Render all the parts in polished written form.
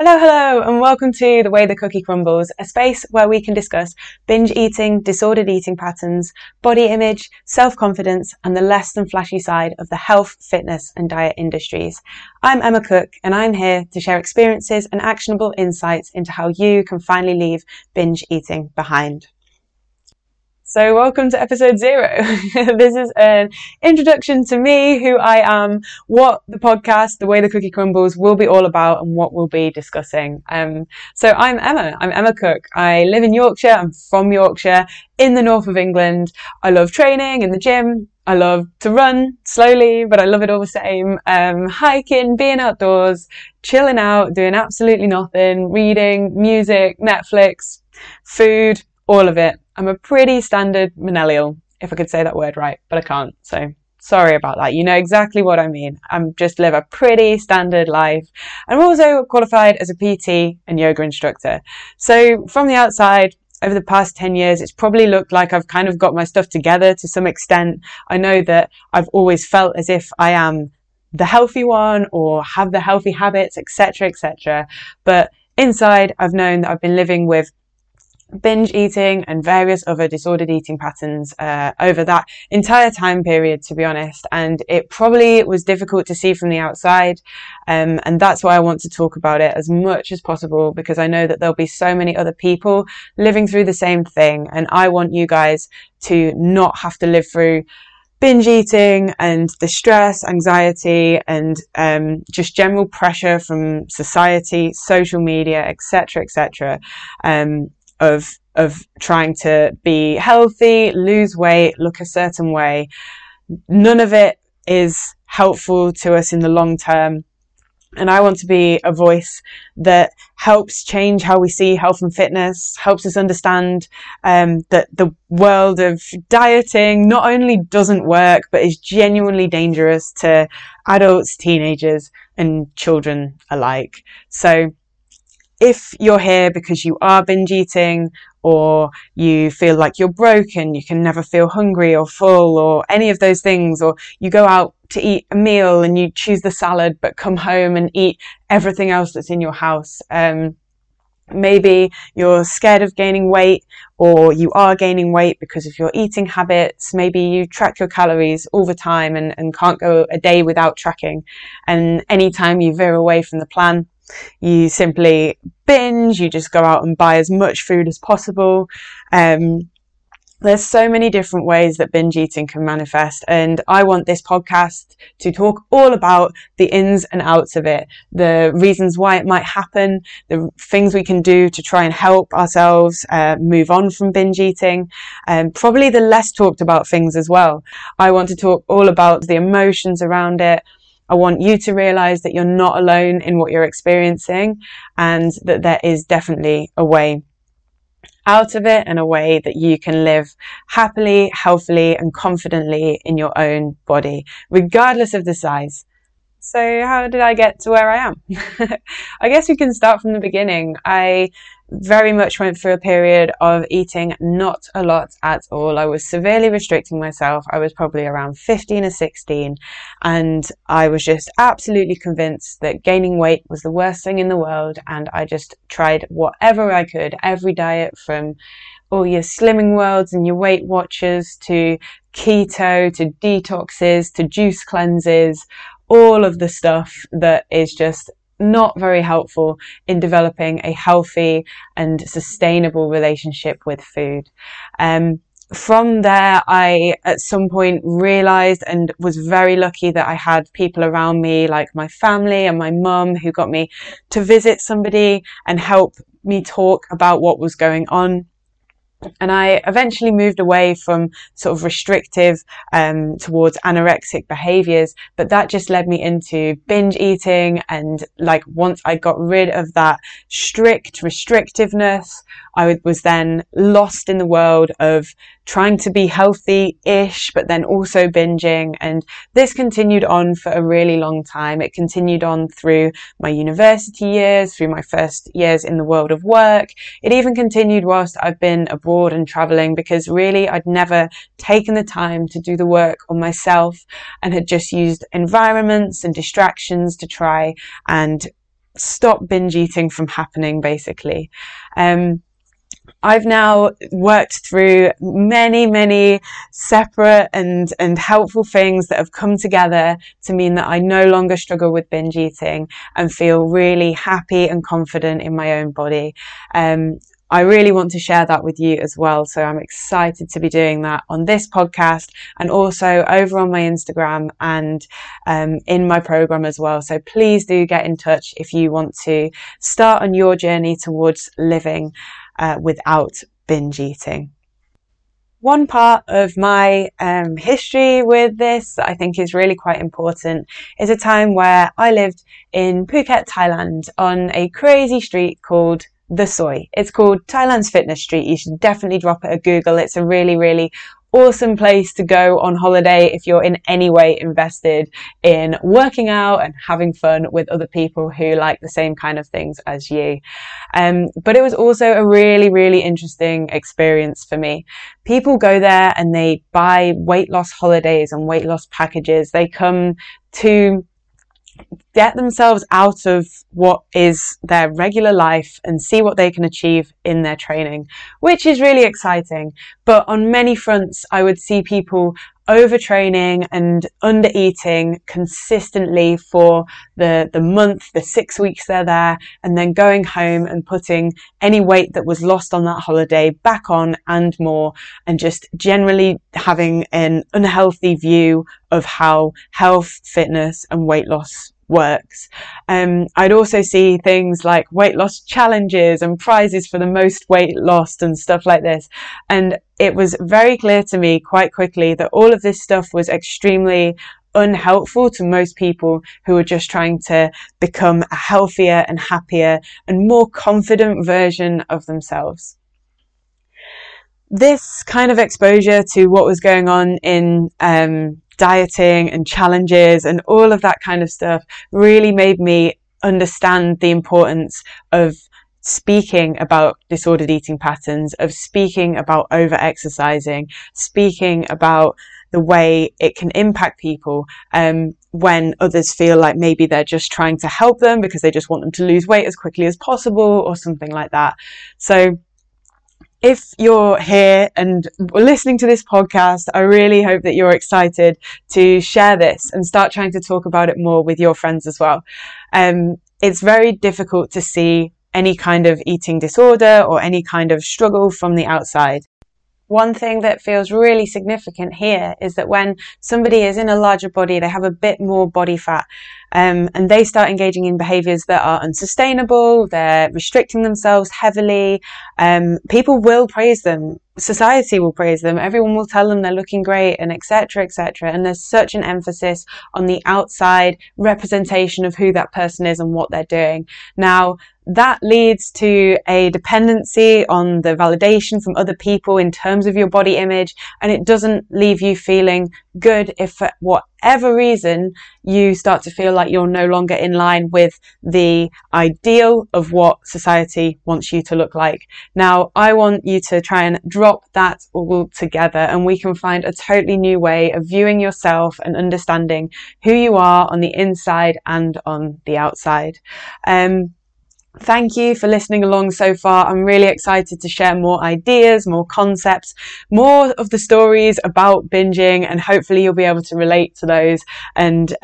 Hello and welcome to The Way the Cookie Crumbles, a space where we can discuss binge eating, disordered eating patterns, body image, self-confidence and the less than flashy side of the health, fitness and diet industries. I'm Emma Cook and I'm here to share experiences and actionable insights into how you can finally leave binge eating behind. So welcome to episode 0. This is an introduction to me, who I am, what the podcast, The Way the Cookie Crumbles, will be all about and what we'll be discussing. So I'm Emma Cook. I live in Yorkshire. I'm from Yorkshire in the north of England. I love training in the gym. I love to run slowly, but I love it all the same. Hiking, being outdoors, chilling out, doing absolutely nothing, reading, music, Netflix, food, all of it. I'm a pretty standard millennial, if I could say that word right, but I can't, so sorry about that. You know exactly what I mean. I'm just live a pretty standard life. I'm also qualified as a PT and yoga instructor. So from the outside, over the past 10 years, it's probably looked like I've kind of got my stuff together to some extent. I know that I've always felt as if I am the healthy one or have the healthy habits, etc., etc. But inside, I've known that I've been living with binge eating and various other disordered eating patterns over that entire time period, to be honest, and it probably was difficult to see from the outside, and that's why I want to talk about it as much as possible, because I know that there'll be so many other people living through the same thing, and I want you guys to not have to live through binge eating and the stress, anxiety, and just general pressure from society, social media, etc., etc., of trying to be healthy, lose weight, look a certain way. None of it is helpful to us in the long term. And I want to be a voice that helps change how we see health and fitness, helps us understand that the world of dieting not only doesn't work, but is genuinely dangerous to adults, teenagers, and children alike. So if you're here because you are binge eating, or you feel like you're broken, you can never feel hungry or full or any of those things, or you go out to eat a meal and you choose the salad but come home and eat everything else that's in your house. Maybe you're scared of gaining weight, or you are gaining weight because of your eating habits. Maybe you track your calories all the time and can't go a day without tracking. And anytime you veer away from the plan, you simply binge, you just go out and buy as much food as possible. There's so many different ways that binge eating can manifest, and I want this podcast to talk all about the ins and outs of it, the reasons why it might happen, the things we can do to try and help ourselves move on from binge eating, and probably the less talked about things as well. I want to talk all about the emotions around it. I want you to realize that you're not alone in what you're experiencing, and that there is definitely a way out of it and a way that you can live happily, healthily, and confidently in your own body, regardless of the size. So how did I get to where I am? I guess we can start from the beginning. I very much went through a period of eating not a lot at all. I was severely restricting myself. I was probably around 15 or 16, and I was just absolutely convinced that gaining weight was the worst thing in the world, and I just tried whatever I could, every diet from all your Slimming Worlds and your Weight Watchers to keto, to detoxes, to juice cleanses, all of the stuff that is just not very helpful in developing a healthy and sustainable relationship with food. From there, I at some point realized, and was very lucky that I had people around me like my family and my mum, who got me to visit somebody and help me talk about what was going on. And I eventually moved away from sort of restrictive towards anorexic behaviours, but that just led me into binge eating. And like, once I got rid of that strict restrictiveness, I was then lost in the world of trying to be healthy-ish, but then also binging. And this continued on for a really long time. It continued on through my university years, through my first years in the world of work. It even continued whilst I've been abroad and traveling, because really I'd never taken the time to do the work on myself, and had just used environments and distractions to try and stop binge eating from happening, basically. I've now worked through many separate and helpful things that have come together to mean that I no longer struggle with binge eating and feel really happy and confident in my own body. I really want to share that with you as well. So I'm excited to be doing that on this podcast and also over on my Instagram and in my program as well. So please do get in touch if you want to start on your journey towards living without binge eating. One part of my history with this that I think is really quite important is a time where I lived in Phuket, Thailand, on a crazy street called The Soi. It's called Thailand's Fitness Street. You should definitely drop it a Google. It's a really awesome place to go on holiday if you're in any way invested in working out and having fun with other people who like the same kind of things as you. But it was also a really interesting experience for me. People go there and they buy weight loss holidays and weight loss packages. They come to get themselves out of what is their regular life and see what they can achieve in their training, which is really exciting. But on many fronts, I would see people overtraining and undereating consistently for the month, the 6 weeks they're there, and then going home and putting any weight that was lost on that holiday back on and more, and just generally having an unhealthy view of how health, fitness and weight loss works. I'd also see things like weight loss challenges and prizes for the most weight lost and stuff like this. And it was very clear to me quite quickly that all of this stuff was extremely unhelpful to most people who are just trying to become a healthier and happier and more confident version of themselves. This kind of exposure to what was going on in dieting and challenges and all of that kind of stuff really made me understand the importance of speaking about disordered eating patterns, of speaking about over-exercising, speaking about the way it can impact people when others feel like maybe they're just trying to help them because they just want them to lose weight as quickly as possible or something like that. So if you're here and listening to this podcast, I really hope that you're excited to share this and start trying to talk about it more with your friends as well. It's very difficult to see any kind of eating disorder or any kind of struggle from the outside. One thing that feels really significant here is that when somebody is in a larger body, they have a bit more body fat, and they start engaging in behaviors that are unsustainable. They're restricting themselves heavily. People will praise them. Society will praise them. Everyone will tell them they're looking great and etc. And there's such an emphasis on the outside representation of who that person is and what they're doing. Now, that leads to a dependency on the validation from other people in terms of your body image, and it doesn't leave you feeling good if for whatever reason you start to feel like you're no longer in line with the ideal of what society wants you to look like. Now, I want you to try and drop that all together, and we can find a totally new way of viewing yourself and understanding who you are on the inside and on the outside. Thank you for listening along so far. I'm really excited to share more ideas, more concepts, more of the stories about binging, and hopefully you'll be able to relate to those and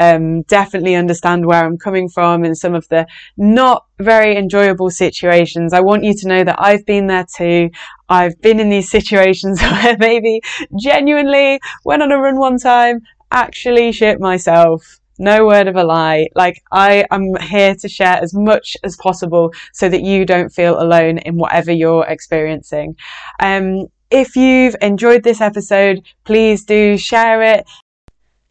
definitely understand where I'm coming from in some of the not very enjoyable situations. I want you to know that I've been there too. I've been in these situations where maybe genuinely went on a run one time, actually shit myself. No word of a lie. Like, I am here to share as much as possible so that you don't feel alone in whatever you're experiencing. If you've enjoyed this episode, please do share it.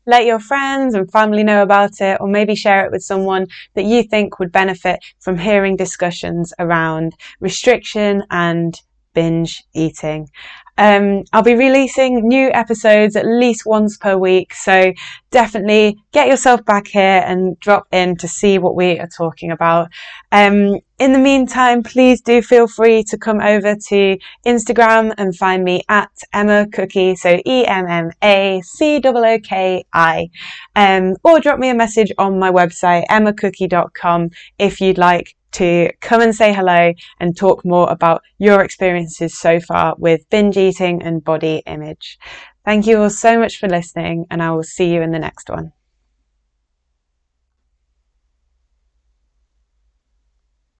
Let your friends and family know about it, or maybe share it with someone that you think would benefit from hearing discussions around restriction and binge eating. I'll be releasing new episodes at least once per week, so definitely get yourself back here and drop in to see what we are talking about. In the meantime, please do feel free to come over to Instagram and find me at Emma Cookie, so EMMACOOKI, or drop me a message on my website emmacookie.com if you'd like to come and say hello and talk more about your experiences so far with binge eating and body image. Thank you all so much for listening, and I will see you in the next one.